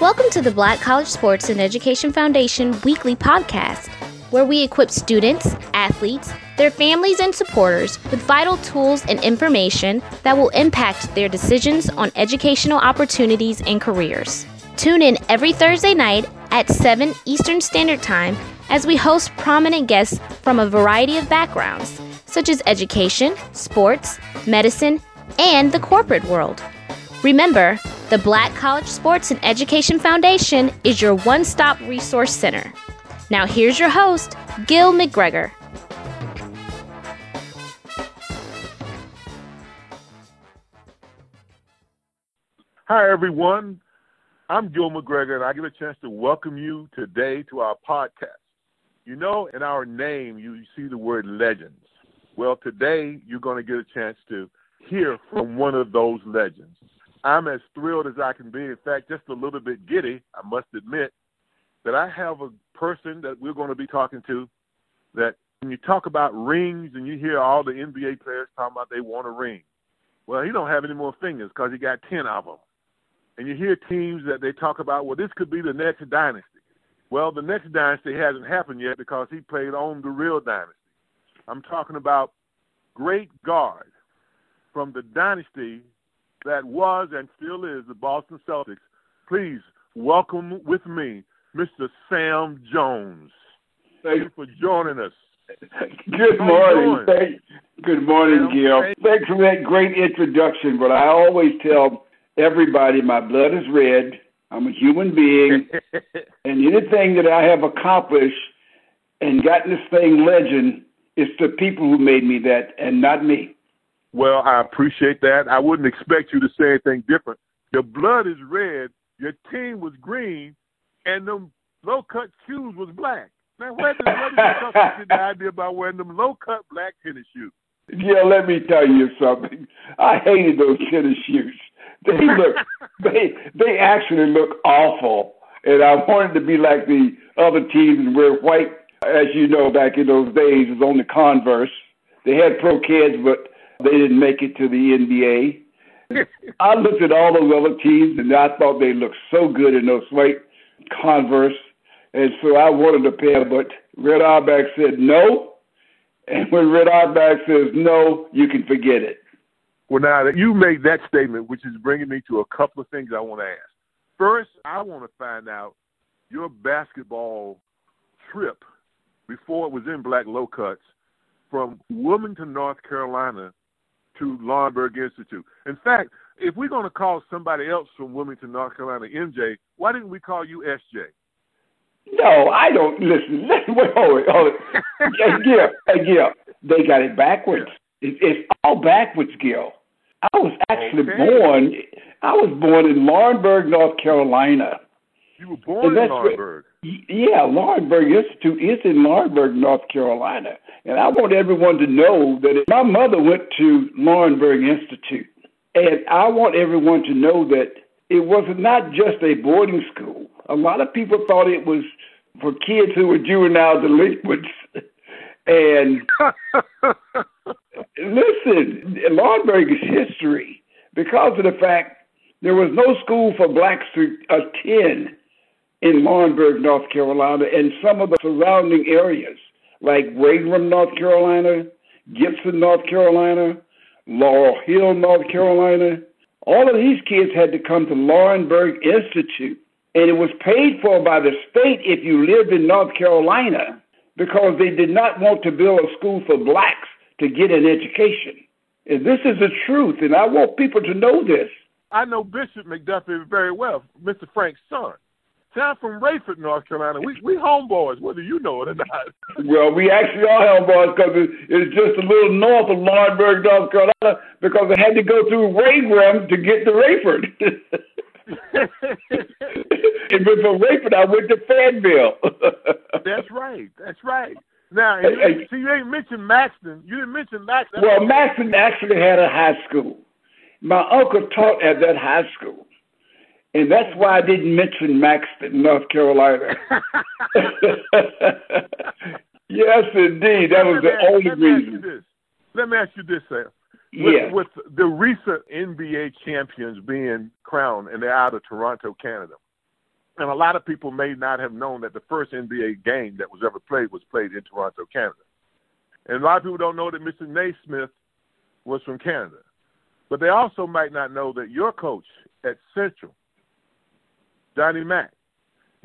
Welcome to the Black College Sports and Education Foundation weekly podcast, where we equip students, athletes, their families, and supporters with vital tools and information that will impact their decisions on educational opportunities and careers. Tune in every Thursday night at 7 Eastern Standard Time as we host prominent guests from a variety of backgrounds, such as education, sports, medicine, and the corporate world. Remember, the Black College Sports and Education Foundation is your one-stop resource center. Now here's your host, Gil McGregor. Hi, everyone. I'm Gil McGregor, and I get a chance to welcome you today to our podcast. You know, in our name, you see the word legends. Well, today, you're going to get a chance to hear from one of those legends. I'm as thrilled as I can be. In fact, just a little bit giddy, I must admit, that I have a person that we're going to be talking to that when you talk about rings and you hear all the NBA players talking about they want a ring. Well, he don't have any more fingers because he got 10 of them. And you hear teams that they talk about, well, this could be the next dynasty. Well, the next dynasty hasn't happened yet because he played on the real dynasty. I'm talking about great guard from the dynasty that was and still is the Boston Celtics. Please welcome with me Mr. Sam Jones. Thank you for joining us. Good morning. Good morning, Gil. Thanks for that great introduction, but I always tell everybody my blood is red. I'm a human being, and anything that I have accomplished and gotten this thing legend, it's the people who made me that and not me. Well, I appreciate that. I wouldn't expect you to say anything different. Your blood is red, your team was green, and them low-cut shoes was black. Now, where did the idea about wearing them low-cut black tennis shoes? Yeah, let me tell you something. I hated those tennis shoes. They actually look awful, and I wanted to be like the other teams and wear white. As you know, back in those days, it was only Converse. They had Pro Kids, but they didn't make it to the NBA. I looked at all those other teams, and I thought they looked so good in those white Converse. And so I wanted a pair, but Red Auerbach said no. And when Red Auerbach says no, you can forget it. Well, now that you made that statement, which is bringing me to a couple of things I want to ask. First, I want to find out your basketball trip before it was in black low cuts from Wilmington, North Carolina to Laurinburg Institute. In fact, if we're going to call somebody else from Wilmington, North Carolina, MJ, why didn't we call you SJ? No, I don't. Listen, hold it. Gil, they got it backwards. Yeah. It's all backwards, Gil. I was actually born. I was born in Laurinburg, North Carolina. You were born in Laurinburg. Yeah, Laurinburg Institute is in Laurinburg, North Carolina. And I want everyone to know that my mother went to Laurinburg Institute. And I want everyone to know that it was not just a boarding school. A lot of people thought it was for kids who were juvenile delinquents. And listen, Laurinburg is history because of the fact there was no school for blacks to attend in Laurinburg, North Carolina, and some of the surrounding areas, like Wagram, North Carolina, Gibson, North Carolina, Laurel Hill, North Carolina. All of these kids had to come to Laurinburg Institute, and it was paid for by the state if you lived in North Carolina because they did not want to build a school for blacks to get an education. And this is the truth, and I want people to know this. I know Bishop McDuffie very well, Mr. Frank's son. I'm from Rayford, North Carolina. We homeboys, whether you know it or not. Well, we actually are homeboys because it's just a little north of Laurinburg, North Carolina, because they had to go through Wagram to get to Rayford. And from Rayford, I went to Fayetteville. That's right. Now, see, you ain't mentioned Maxton. You didn't mention Maxton. Well, Maxton actually had a high school. My uncle taught at that high school. And that's why I didn't mention Maxton, North Carolina. Yes, indeed. That was the only reason. Let me ask you this, Sam. Yeah. With the recent NBA champions being crowned, and they're out of Toronto, Canada, And a lot of people may not have known that the first NBA game that was ever played was played in Toronto, Canada. And a lot of people don't know that Mr. Naismith was from Canada. But they also might not know that your coach at Central, Johnny Mack,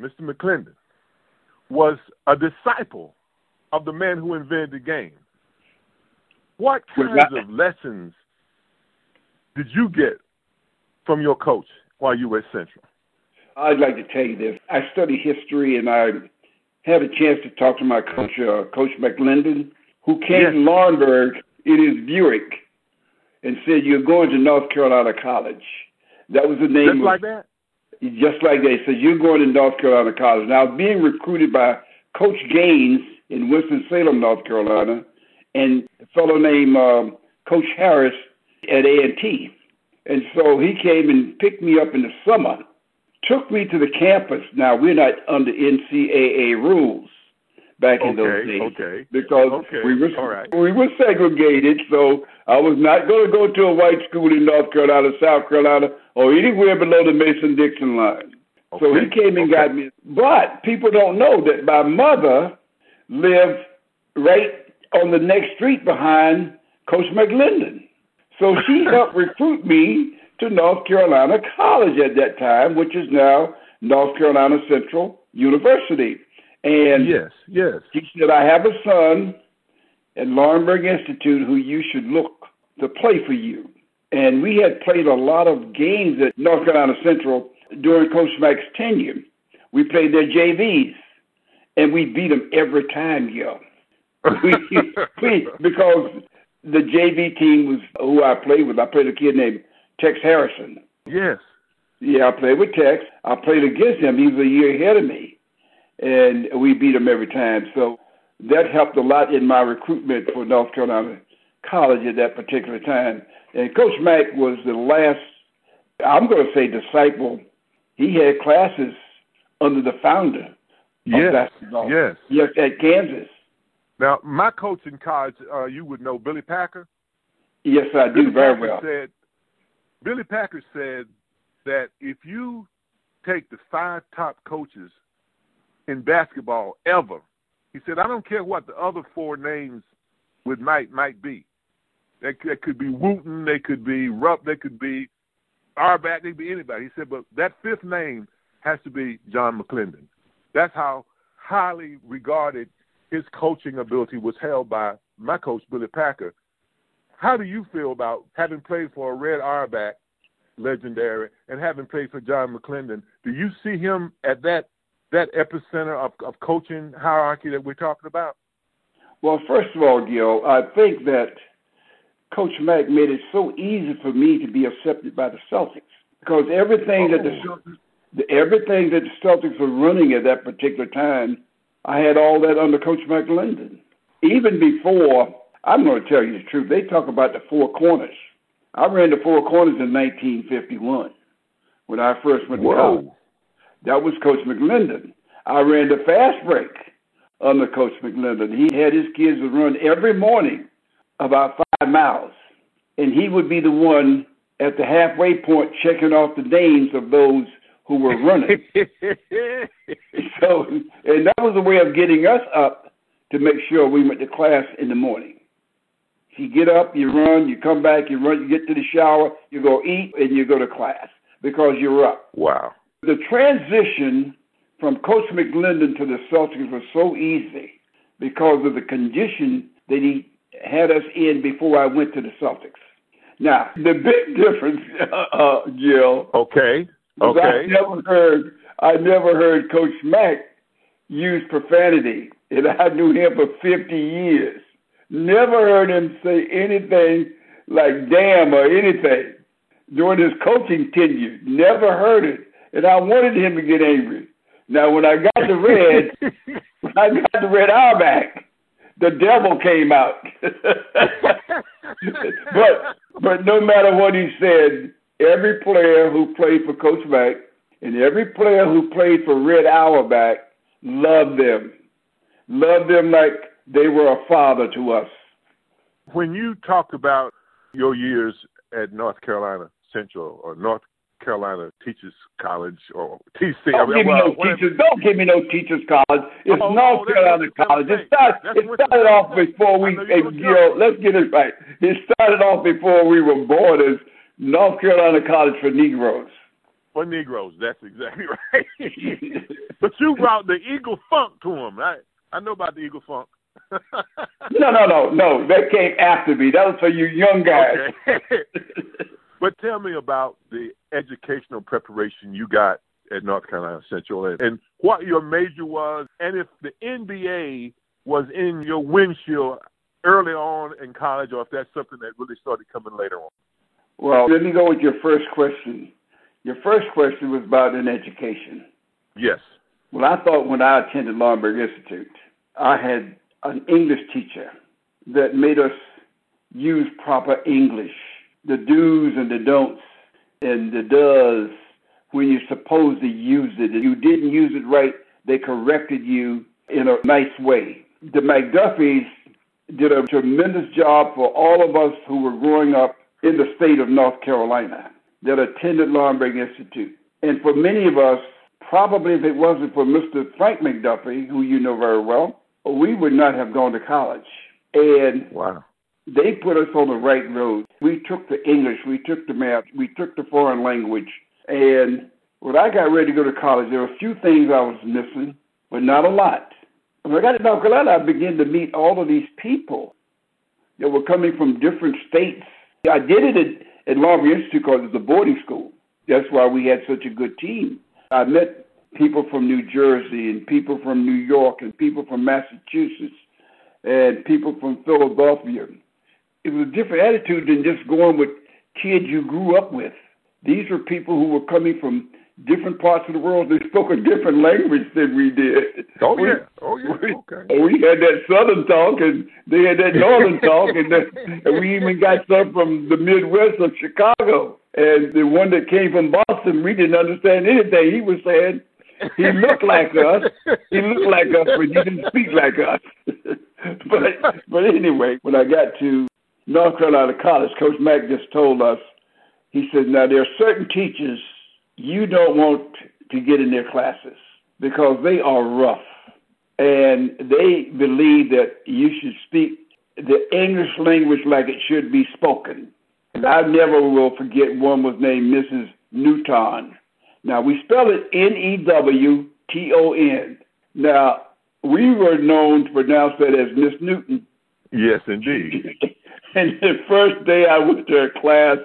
Mr. McLendon, was a disciple of the man who invented the game. What kinds of lessons did you get from your coach while you were at Central? I'd like to tell you this. I study history, and I had a chance to talk to my coach, Coach McLendon, who came to Laurinburg, it is Buick, and said, "You're going to North Carolina College." That was the name. Just like that? Just like that. He said, "You're going to North Carolina College." Now, being recruited by Coach Gaines in Winston-Salem, North Carolina, and a fellow named Coach Harris at A&T. And so he came and picked me up in the summer, took me to the campus. Now, we're not under NCAA rules back in those days. We were segregated, so I was not going to go to a white school in North Carolina, South Carolina, or anywhere below the Mason-Dixon line. Okay. So he came and got me. But people don't know that my mother lived right on the next street behind Coach McLendon. So she helped recruit me to North Carolina College at that time, which is now North Carolina Central University. And she said, "I have a son at Laurinburg Institute who you should look to play for you." And we had played a lot of games at North Carolina Central during Coach Mack's tenure. We played their JVs, and we beat them every time, yo. Because the JV team was who I played with. I played a kid named Tex Harrison. Yes. Yeah, I played with Tex. I played against him. He was a year ahead of me. And we beat him every time. So that helped a lot in my recruitment for North Carolina College at that particular time. And Coach Mack was the last, I'm going to say, disciple. He had classes under the founder of basketball. Yes, at Kansas. Now, my coach in college, you would know Billy Packer. Yes, I do very well. Billy Packer said that if you take the five top coaches in basketball ever, he said, I don't care what the other four names might be. That could be Wooten, they could be Rupp, they could be Auerbach, they could be anybody. He said, but that fifth name has to be John McLendon. That's how highly regarded his coaching ability was held by my coach, Billy Packer. How do you feel about having played for a Red Auerbach, legendary, and having played for John McLendon? Do you see him at that epicenter of coaching hierarchy that we're talking about? Well, first of all, Gil, I think that Coach Mack made it so easy for me to be accepted by the Celtics, because everything that the Celtics were running at that particular time, I had all that under Coach McLendon. Even before, I'm going to tell you the truth, they talk about the four corners. I ran the four corners in 1951 when I first went to college. That was Coach McLendon. I ran the fast break under Coach McLendon. He had his kids run every morning about 5 miles, and he would be the one at the halfway point checking off the names of those who were running. And that was a way of getting us up to make sure we went to class in the morning. So you get up, you run, you come back, you run, you get to the shower, you go eat, and you go to class because you were up. Wow. The transition from Coach McLendon to the Celtics was so easy because of the condition that he had us in before I went to the Celtics. Now, the big difference, Gil. Okay. I never heard Coach Mack use profanity, and I knew him for 50 years. Never heard him say anything like damn or anything during his coaching tenure. Never heard it, and I wanted him to get angry. Now, when I got the Red, Auerbach, the devil came out. But no matter what he said, every player who played for Coach Mack and every player who played for Red Auerbach loved them. Loved them like they were a father to us. When you talk about your years at North Carolina Central or North Carolina Teachers College or TC. Don't give me no Teachers College. It's North Carolina College. Let's get it right. It started off before we were born as North Carolina College for Negroes. For Negroes, that's exactly right. But you brought the Eagle Funk to them, right? I know about the Eagle Funk. No. That came after me. That was for you young guys. Okay. But tell me about the educational preparation you got at North Carolina Central and what your major was, and if the NBA was in your windshield early on in college or if that's something that really started coming later on. Well, let me go with your first question. Your first question was about an education. Yes. Well, I thought when I attended Laurinburg Institute, I had an English teacher that made us use proper English, the do's and the don'ts and the does when you're supposed to use it. If you didn't use it right, they corrected you in a nice way. The McDuffies did a tremendous job for all of us who were growing up in the state of North Carolina that attended Laurinburg Institute. And for many of us, probably if it wasn't for Mr. Frank McDuffie, who you know very well, we would not have gone to college. And wow. They put us on the right road. We took the English, we took the math, we took the foreign language. And when I got ready to go to college, there were a few things I was missing, but not a lot. When I got to North Carolina, I began to meet all of these people that were coming from different states. I did it at Laurinburg Institute because it was a boarding school. That's why we had such a good team. I met people from New Jersey and people from New York and people from Massachusetts and people from Philadelphia. It was a different attitude than just going with kids you grew up with. These were people who were coming from different parts of the world. They spoke a different language than we did. We had that Southern talk, and they had that Northern talk, and we even got some from the Midwest of Chicago. And the one that came from Boston, we didn't understand anything he was saying. He looked like us. He looked like us, but he didn't speak like us. But anyway, when I got to North Carolina College, Coach Mack just told us, he said, now there are certain teachers you don't want to get in their classes because they are rough. And they believe that you should speak the English language like it should be spoken. And I never will forget one was named Mrs. Newton. Now, we spell it Newton. Now, we were known to pronounce that as Miss Newton. Yes, indeed. And the first day I went to her class,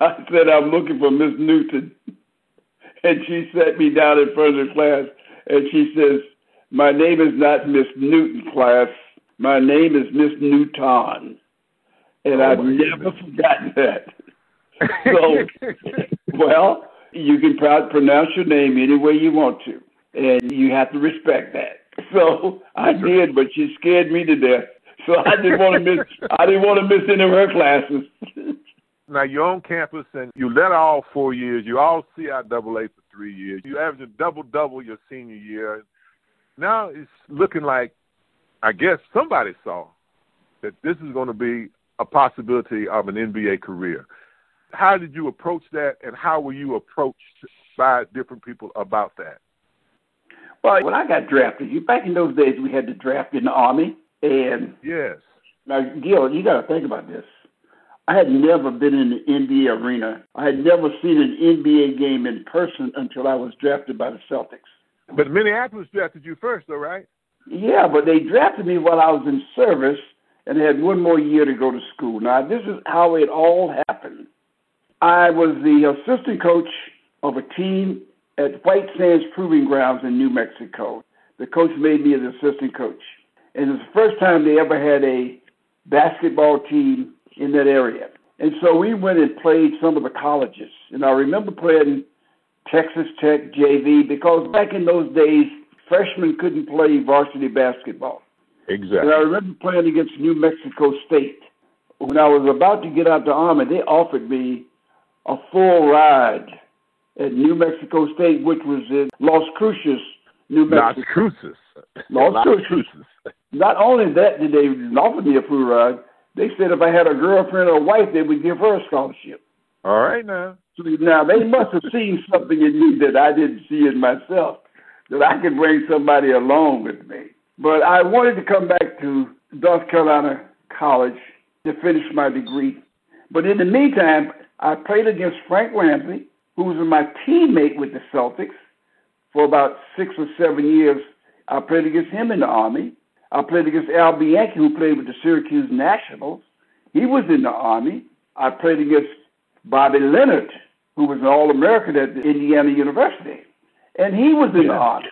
I said, I'm looking for Miss Newton. And she sat me down in front of the class, and she says, my name is not Miss Newton, class. My name is Miss Newton. And I've never forgotten that. So, well, you can pronounce your name any way you want to, and you have to respect that. So I did, but she scared me to death. So I didn't want to miss. I didn't want to miss any of her classes. Now you're on campus, and you led all 4 years. You all CIAA for 3 years. You averaged a double your senior year. Now it's looking like, I guess somebody saw that this is going to be a possibility of an NBA career. How did you approach that, and how were you approached by different people about that? Well, when I got drafted, back in those days, we had to draft in the Army. And yes. Now, Gil, you got to think about this. I had never been in the NBA arena. I had never seen an NBA game in person until I was drafted by the Celtics. But Minneapolis drafted you first, though, right? Yeah, but they drafted me while I was in service and had one more year to go to school. Now, this is how it all happened. I was the assistant coach of a team at White Sands Proving Grounds in New Mexico. The coach made me an assistant coach. And it was the first time they ever had a basketball team in that area. And so we went and played some of the colleges. And I remember playing Texas Tech JV because back in those days, freshmen couldn't play varsity basketball. Exactly. And I remember playing against New Mexico State. When I was about to get out the Army, they offered me a full ride at New Mexico State, which was in Las Cruces, New Mexico. Las Cruces. Not only that did they offer me a full ride, they said if I had a girlfriend or a wife, they would give her a scholarship. All right now. Now, they must have seen something in me that I didn't see in myself, that I could bring somebody along with me. But I wanted to come back to North Carolina College to finish my degree. But in the meantime, I played against Frank Ramsey, who was my teammate with the Celtics for about 6 or 7 years. I played against him in the Army. I played against Al Bianchi, who played with the Syracuse Nationals. He was in the Army. I played against Bobby Leonard, who was an All-American at the Indiana University, and he was in the Army.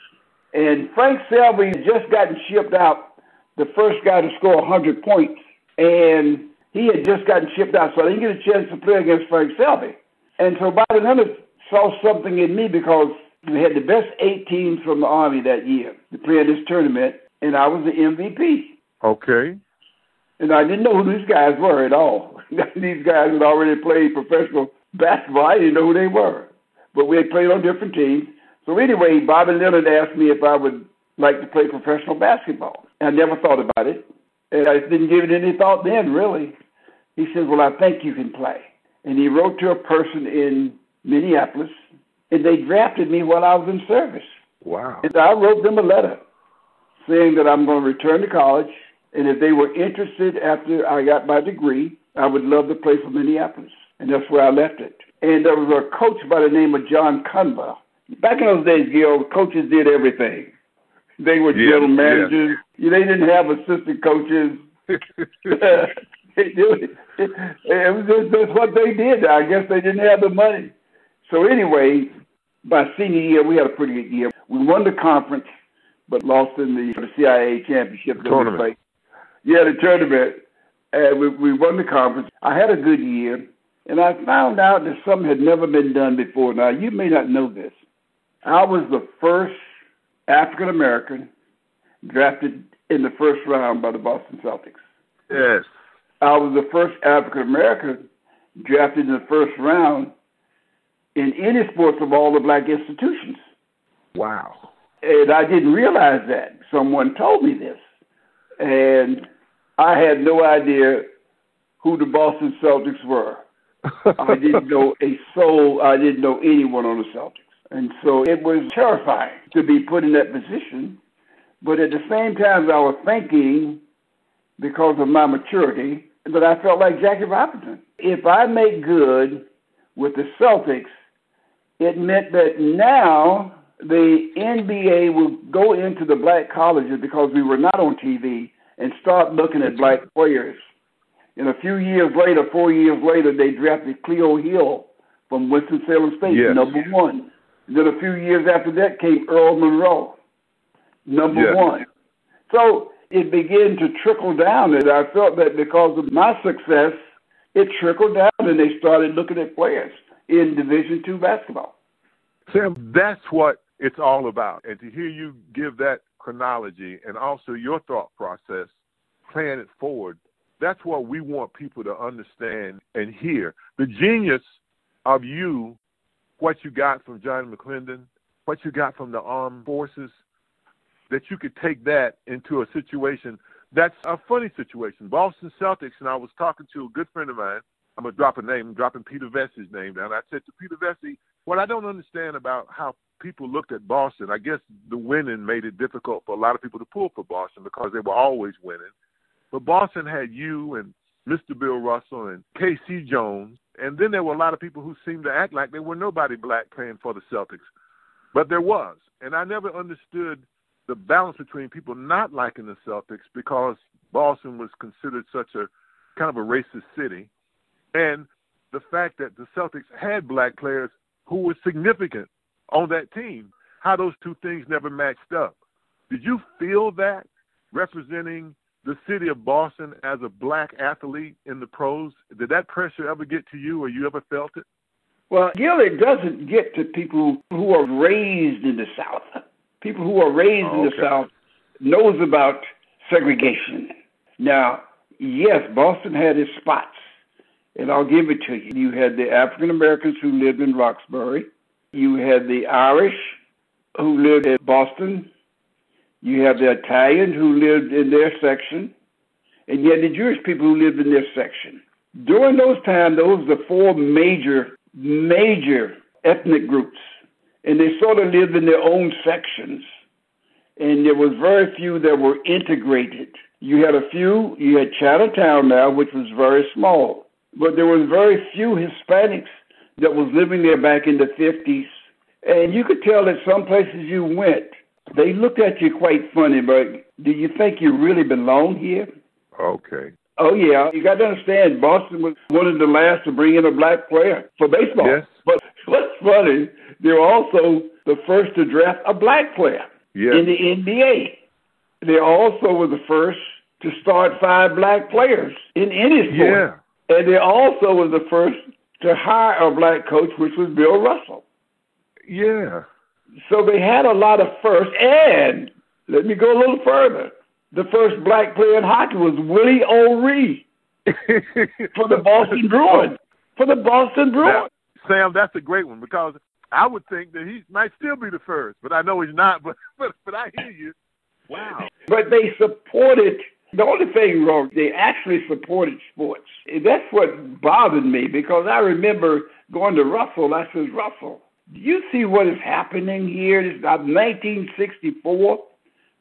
And Frank Selvy had just gotten shipped out, the first guy to score 100 points, and he had just gotten shipped out, so I didn't get a chance to play against Frank Selvy. And so Bobby Leonard saw something in me because we had the best 8 teams from the Army that year to play in this tournament, and I was the MVP. Okay. And I didn't know who these guys were at all. These guys had already played professional basketball. I didn't know who they were. But we had played on different teams. So anyway, Bobby Leonard asked me if I would like to play professional basketball. I never thought about it. And I didn't give it any thought then, really. He said, well, I think you can play. And he wrote to a person in Minneapolis, and they drafted me while I was in service. Wow. And I wrote them a letter saying that I'm going to return to college, and if they were interested after I got my degree, I would love to play for Minneapolis. And that's where I left it. And there was a coach by the name of John Conwell. Back in those days, Gil, coaches did everything. They were general managers. Yeah. They didn't have assistant coaches. It was just what they did. I guess they didn't have the money. So anyway, by senior year, we had a pretty good year. We won the conference, but lost in the CIA championship tournament. Yeah, the tournament, and we won the conference. I had a good year, and I found out that something had never been done before. Now, you may not know this. I was the first African-American drafted in the first round by the Boston Celtics. Yes. I was the first African-American drafted in the first round in any sports of all the black institutions. Wow. And I didn't realize that. Someone told me this. And I had no idea who the Boston Celtics were. I didn't know a soul. I didn't know anyone on the Celtics. And so it was terrifying to be put in that position. But at the same time, I was thinking, because of my maturity, that I felt like Jackie Robinson. If I make good with the Celtics, it meant that now the NBA will go into the black colleges, because we were not on TV, and start looking at black players. And a few years later, 4 years later, they drafted Cleo Hill from Winston-Salem State, number 1. And then a few years after that came Earl Monroe, number 1. So it began to trickle down, and I felt that because of my success, it trickled down, and they started looking at players in Division II basketball. Sam, that's what it's all about. And to hear you give that chronology and also your thought process, plan it forward, that's what we want people to understand and hear. The genius of you, what you got from John McLendon, what you got from the armed forces, that you could take that into a situation that's a funny situation. Boston Celtics, and I was talking to a good friend of mine. I'm going to drop a name. I'm dropping Peter Vesey's name down. I said to Peter Vesey, what I don't understand about how people looked at Boston, I guess the winning made it difficult for a lot of people to pull for Boston because they were always winning. But Boston had you and Mr. Bill Russell and Casey Jones, and then there were a lot of people who seemed to act like there were nobody black playing for the Celtics. But there was, and I never understood the balance between people not liking the Celtics because Boston was considered such a kind of a racist city, and the fact that the Celtics had black players who were significant on that team, how those two things never matched up. Did you feel that representing the city of Boston as a black athlete in the pros? Did that pressure ever get to you, or you ever felt it? Well, Gil, it doesn't get to people who are raised in the South. People who are raised in the South knows about segregation. Now, yes, Boston had its spots, and I'll give it to you. You had the African-Americans who lived in Roxbury. You had the Irish who lived in Boston. You had the Italians who lived in their section. And you had the Jewish people who lived in their section. During those times, those were the four major ethnic groups, and they sort of lived in their own sections, and there was very few that were integrated. You had a few, you had Chinatown now, which was very small, but there was very few Hispanics that was living there back in the 50s, and you could tell that some places you went, they looked at you quite funny, but do you think you really belong here? Okay. Oh, yeah. You got to understand, Boston was one of the last to bring in a black player for baseball. Yes. But what's funny, they were also the first to draft a black player in the NBA. They also were the first to start five black players in any sport. Yeah. And they also were the first to hire a black coach, which was Bill Russell. Yeah. So they had a lot of firsts. And let me go a little further. The first black player in hockey was Willie O'Ree for the Boston Bruins. Now, Sam, that's a great one, because I would think that he might still be the first, but I know he's not. But I hear you. Wow. But they supported the only thing wrong. They actually supported sports. And that's what bothered me, because I remember going to Russell. I said, Russell, do you see what is happening here? It's about 1964.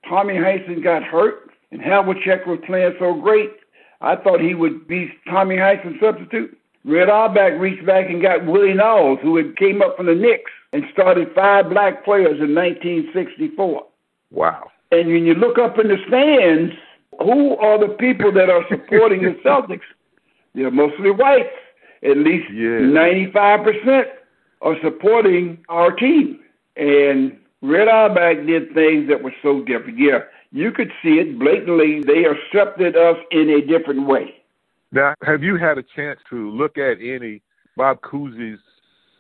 Tommy Heinsohn got hurt, and Havlicek was playing so great, I thought he would be Tommy Heinsohn's substitute. Red Auerbach reached back and got Willie Knowles, who had came up from the Knicks and started five black players in 1964. Wow. And when you look up in the stands, who are the people that are supporting the Celtics? They're mostly whites. At least 95% are supporting our team. And Red Auerbach did things that were so different. Yeah, you could see it blatantly. They accepted us in a different way. Now, have you had a chance to look at any Bob Cousy's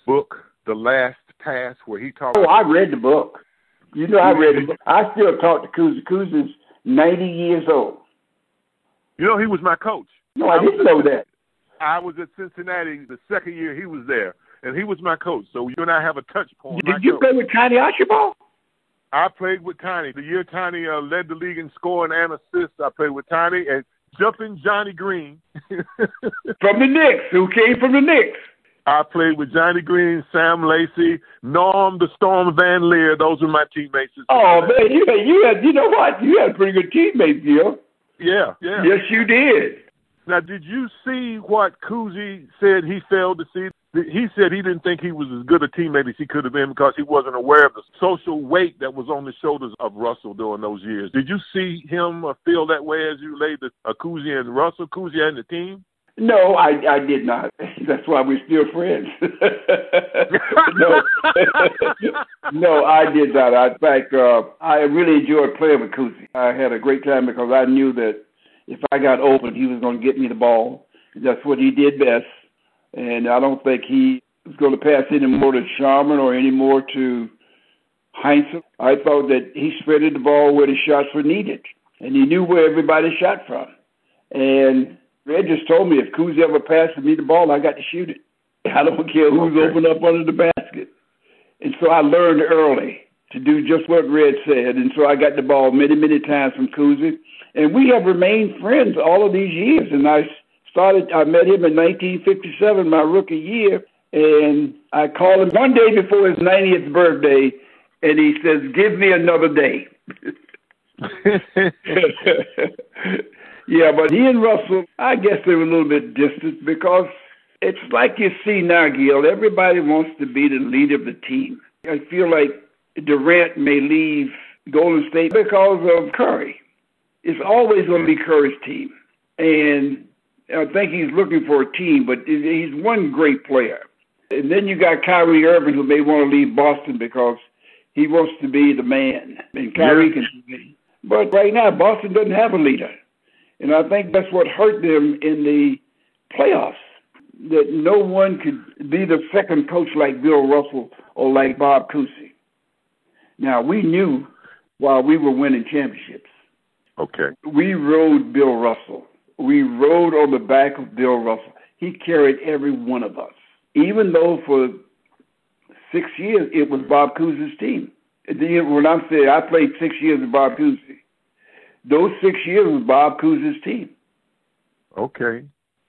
book, The Last Pass, where he talked? Oh, I read the book. You know, I read the book. I still talk to Cousy. Cousy's 90 years old. You know, he was my coach. No, I didn't know that. I was at Cincinnati the second year he was there. And he was my coach, so you and I have a touch point. Did you play with Tiny Archibald? I played with Tiny. The year Tiny led the league in scoring and assists, I played with Tiny and jumping Johnny Green. From the Knicks, who came from the Knicks. I played with Johnny Green, Sam Lacey, Norm the Storm Van Leer. Those were my teammates. Oh, man, you know what? You had a pretty good teammate, Bill. Yeah. Yes, you did. Now, did you see what Cousy said he failed to see? He said he didn't think he was as good a teammate as he could have been because he wasn't aware of the social weight that was on the shoulders of Russell during those years. Did you see him feel that way as you laid Cousy and Russell, Cousy and the team? No, I did not. That's why we're still friends. No, I did not. In fact, I really enjoyed playing with Cousy. I had a great time because I knew that if I got open, he was going to get me the ball. That's what he did best. And I don't think he was going to pass any more to Sharman or any more to Heinsohn. I thought that he spreaded the ball where the shots were needed, and he knew where everybody shot from. And Red just told me if Cousy ever passes me the ball, I got to shoot it. I don't care who's open up under the basket. And so I learned early to do just what Red said, and so I got the ball many, many times from Cousy. And we have remained friends all of these years, and I met him in 1957, my rookie year, and I called him one day before his 90th birthday, and he says, give me another day. Yeah, but he and Russell, I guess they were a little bit distant because it's like you see now, Gil, everybody wants to be the leader of the team. I feel like Durant may leave Golden State because of Curry. It's always going to be Curry's team, and I think he's looking for a team, but he's one great player. And then you got Kyrie Irving, who may want to leave Boston because he wants to be the man. And Kyrie can be. But right now, Boston doesn't have a leader. And I think that's what hurt them in the playoffs, that no one could be the second coach like Bill Russell or like Bob Cousy. Now, we knew while we were winning championships. Okay. We rode Bill Russell. We rode on the back of Bill Russell. He carried every one of us, even though for 6 years it was Bob Cousy's team. When I'm saying I played 6 years with Bob Cousy, those 6 years was Bob Cousy's team. Okay.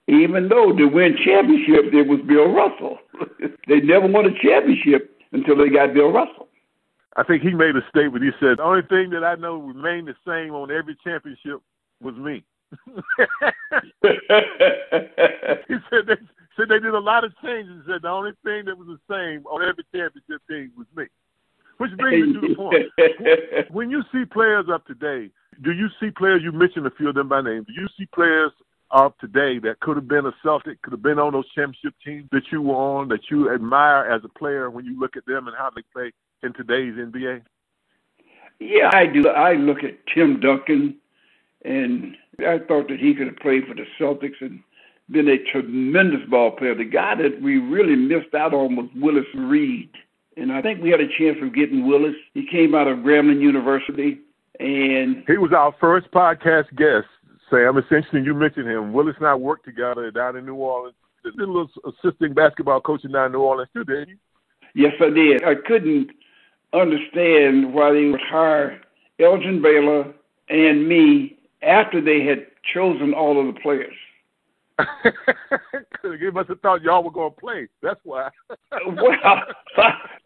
even though to win championship, it was Bill Russell. They never won a championship until they got Bill Russell. I think he made a statement. He said, the only thing that I know remained the same on every championship was me. He said they did a lot of changes. He said the only thing that was the same on every championship team was me. Which brings me to the point. When you see players up today, do you see players, you mentioned a few of them by name, do you see players up today that could have been a Celtic, could have been on those championship teams that you were on, that you admire as a player when you look at them and how they play in today's NBA? Yeah, I do. I look at Tim Duncan, and I thought that he could have played for the Celtics and been a tremendous ball player. The guy that we really missed out on was Willis Reed. And I think we had a chance of getting Willis. He came out of Grambling University. And he was our first podcast guest, Sam. It's interesting you mentioned him. Willis and I worked together down in New Orleans. Did a little assisting basketball coaching down in New Orleans too, didn't you? Yes, I did. I couldn't understand why they would hire Elgin Baylor and me after they had chosen all of the players. They must have thought y'all were going to play. That's why. Well,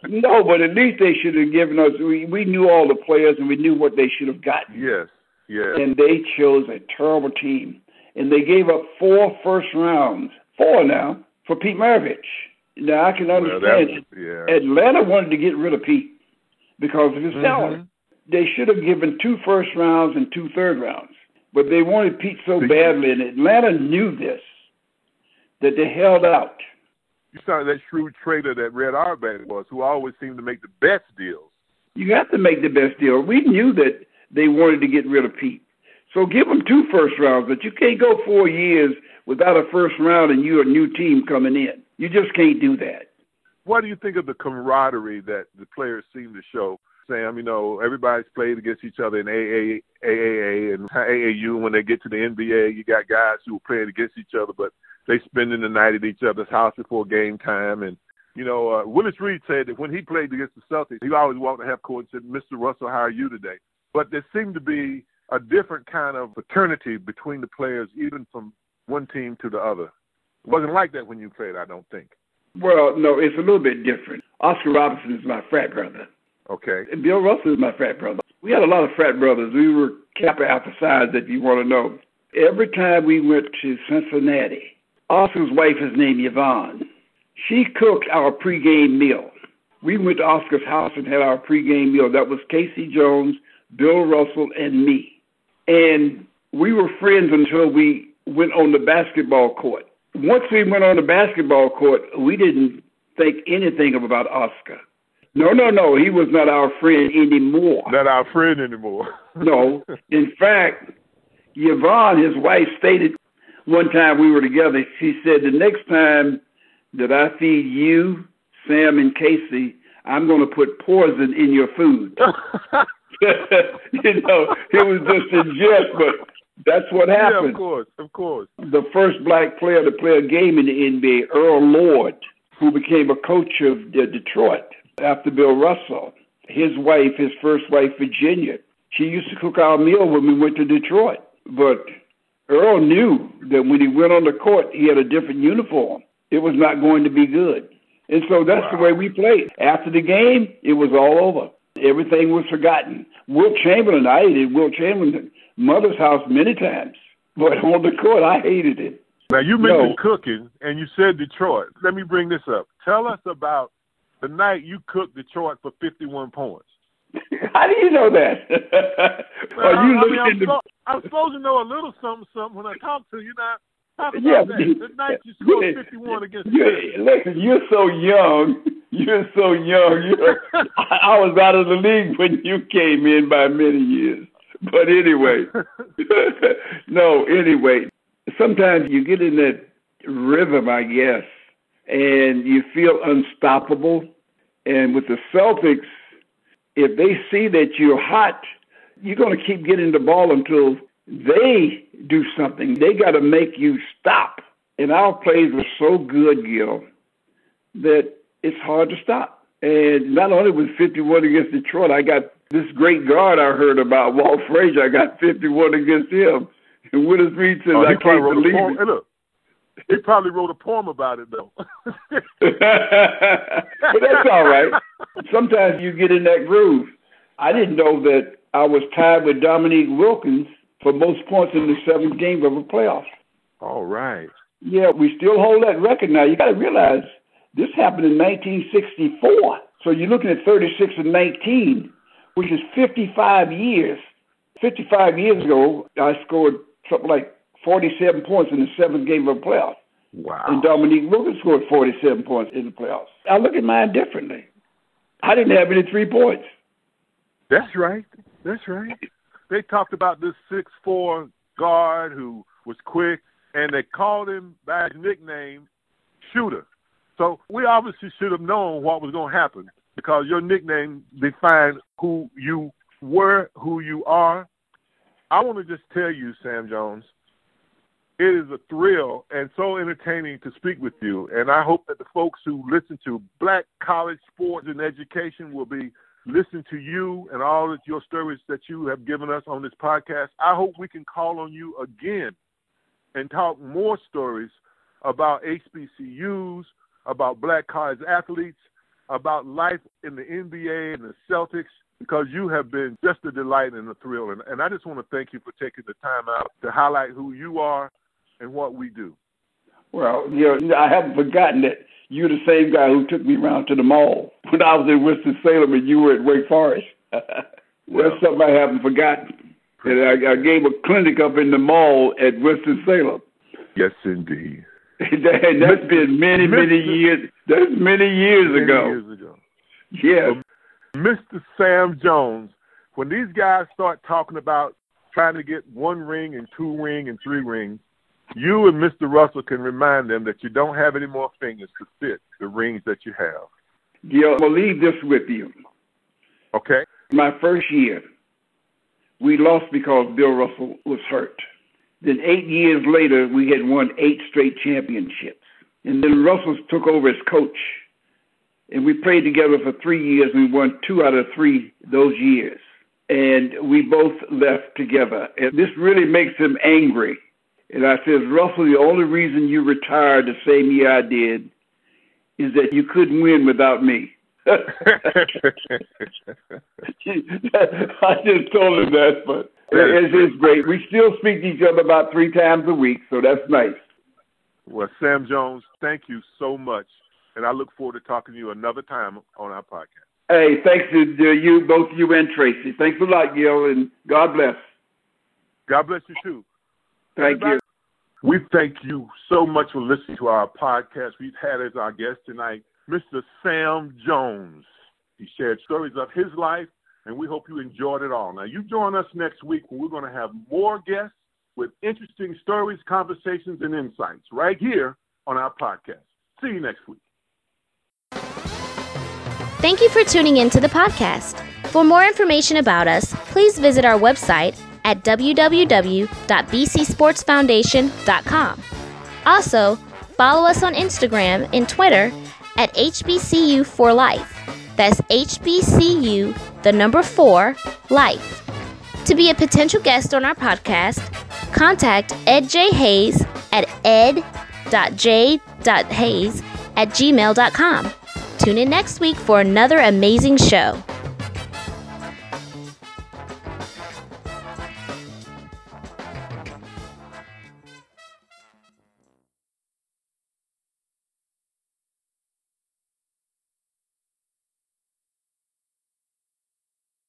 no, but at least they should have given us, we knew all the players and we knew what they should have gotten. Yes, yes. And they chose a terrible team. And they gave up 4 first rounds, 4 now, for Pete Maravich. Now, I can understand Atlanta wanted to get rid of Pete because of his salary. They should have given 2 first rounds and 2 third rounds. But they wanted Pete so badly, and Atlanta knew this, that they held out. You saw that shrewd trader that Red Auerbach was, who always seemed to make the best deals. You have to make the best deal. We knew that they wanted to get rid of Pete. So give them 2 first rounds, but you can't go 4 years without a first round and you're a new team coming in. You just can't do that. What do you think of the camaraderie that the players seem to show? Sam, you know, everybody's played against each other in AAA and AAU. When they get to the NBA, you got guys who are playing against each other, but they spending the night at each other's house before game time. And, you know, Willis Reed said that when he played against the Celtics, he always walked the half court and said, Mr. Russell, how are you today? But there seemed to be a different kind of fraternity between the players, even from one team to the other. It wasn't like that when you played, I don't think. Well, no, it's a little bit different. Oscar Robertson is my frat brother. Okay. And Bill Russell is my frat brother. We had a lot of frat brothers. We were Kappa Alpha Psi's, if you want to know. Every time we went to Cincinnati, Oscar's wife is named Yvonne. She cooked our pregame meal. We went to Oscar's house and had our pregame meal. That was Casey Jones, Bill Russell, and me. And we were friends until we went on the basketball court. Once we went on the basketball court, we didn't think anything about Oscar. No. He was not our friend anymore. Not our friend anymore. No. In fact, Yvonne, his wife, stated one time we were together, she said, the next time that I feed you, Sam, and Casey, I'm going to put poison in your food. You know, it was just a jest, but that's what happened. Yeah, of course. The first black player to play a game in the NBA, Earl Lord, who became a coach of Detroit. After Bill Russell, his wife, his first wife, Virginia, she used to cook our meal when we went to Detroit. But Earl knew that when he went on the court, he had a different uniform. It was not going to be good. And so that's the way we played. After the game, it was all over. Everything was forgotten. Wilt Chamberlain, I hated Wilt Chamberlain. Mother's house many times. But on the court, I hated it. Now, you mentioned cooking, and you said Detroit. Let me bring this up. Tell us about the night you cooked Detroit for 51 points. How do you know that? I'm supposed to know a little something when I talk to you. Now, talk about that. The night you scored 51 against Detroit. Listen, you're so young. I was out of the league when you came in by many years. But anyway, sometimes you get in that rhythm, I guess, and you feel unstoppable. And with the Celtics, if they see that you're hot, you're going to keep getting the ball until they do something. They got to make you stop. And our plays were so good, Gil, that it's hard to stop. And not only was 51 against Detroit, I got this great guard I heard about, Walt Frazier. I got 51 against him. And Willis Reed says, I can't believe it. He probably wrote a poem about it, though. But that's all right. Sometimes you get in that groove. I didn't know that I was tied with Dominique Wilkins for most points in the seventh game of a playoff. All right. Yeah, we still hold that record now. You got to realize this happened in 1964. So you're looking at 36 and 19, which is 55 years. 55 years ago, I scored something like 47 points in the seventh game of the playoffs. Wow. And Dominique Wilkins scored 47 points in the playoffs. I look at mine differently. I didn't have any 3 points. That's right. That's right. They talked about this 6'4" guard who was quick, and they called him by his nickname, Shooter. So we obviously should have known what was going to happen, because your nickname defined who you were, who you are. I want to just tell you, Sam Jones, it is a thrill and so entertaining to speak with you. And I hope that the folks who listen to Black College Sports and Education will be listening to you and all of your stories that you have given us on this podcast. I hope we can call on you again and talk more stories about HBCUs, about black college athletes, about life in the NBA and the Celtics, because you have been just a delight and a thrill. And I just want to thank you for taking the time out to highlight who you are and what we do. Well, you know, I haven't forgotten that you're the same guy who took me around to the mall when I was in Winston-Salem and you were at Wake Forest. That's something I haven't forgotten. And I gave a clinic up in the mall at Winston-Salem. Yes, indeed. And that's been many years. That's many years ago. Yes. So, Mr. Sam Jones, when these guys start talking about trying to get 1 ring and 2 ring and 3 rings, you and Mr. Russell can remind them that you don't have any more fingers to fit the rings that you have. Gil, I'm going to leave this with you. Okay. My first year, we lost because Bill Russell was hurt. Then 8 years later, we had won 8 straight championships. And then Russell took over as coach. And we played together for 3 years. We won 2 out of 3 those years. And we both left together. And this really makes him angry. And I said, Russell, the only reason you retired the same year I did is that you couldn't win without me. I just told him that, but it's great. We still speak to each other about 3 times a week, so that's nice. Well, Sam Jones, thank you so much. And I look forward to talking to you another time on our podcast. Hey, thanks to you, both you and Tracy. Thanks a lot, Gil, and God bless. God bless you, too. Thank you. We thank you so much for listening to our podcast. We've had as our guest tonight, Mr. Sam Jones. He shared stories of his life, and we hope you enjoyed it all. Now, you join us next week when we're going to have more guests with interesting stories, conversations, and insights right here on our podcast. See you next week. Thank you for tuning in to the podcast. For more information about us, please visit our website at www.bcsportsfoundation.com. Also, follow us on Instagram and Twitter at HBCU4Life. That's HBCU4Life. To be a potential guest on our podcast, contact Ed J. Hayes at ed.j.hayes@gmail.com. Tune in next week for another amazing show.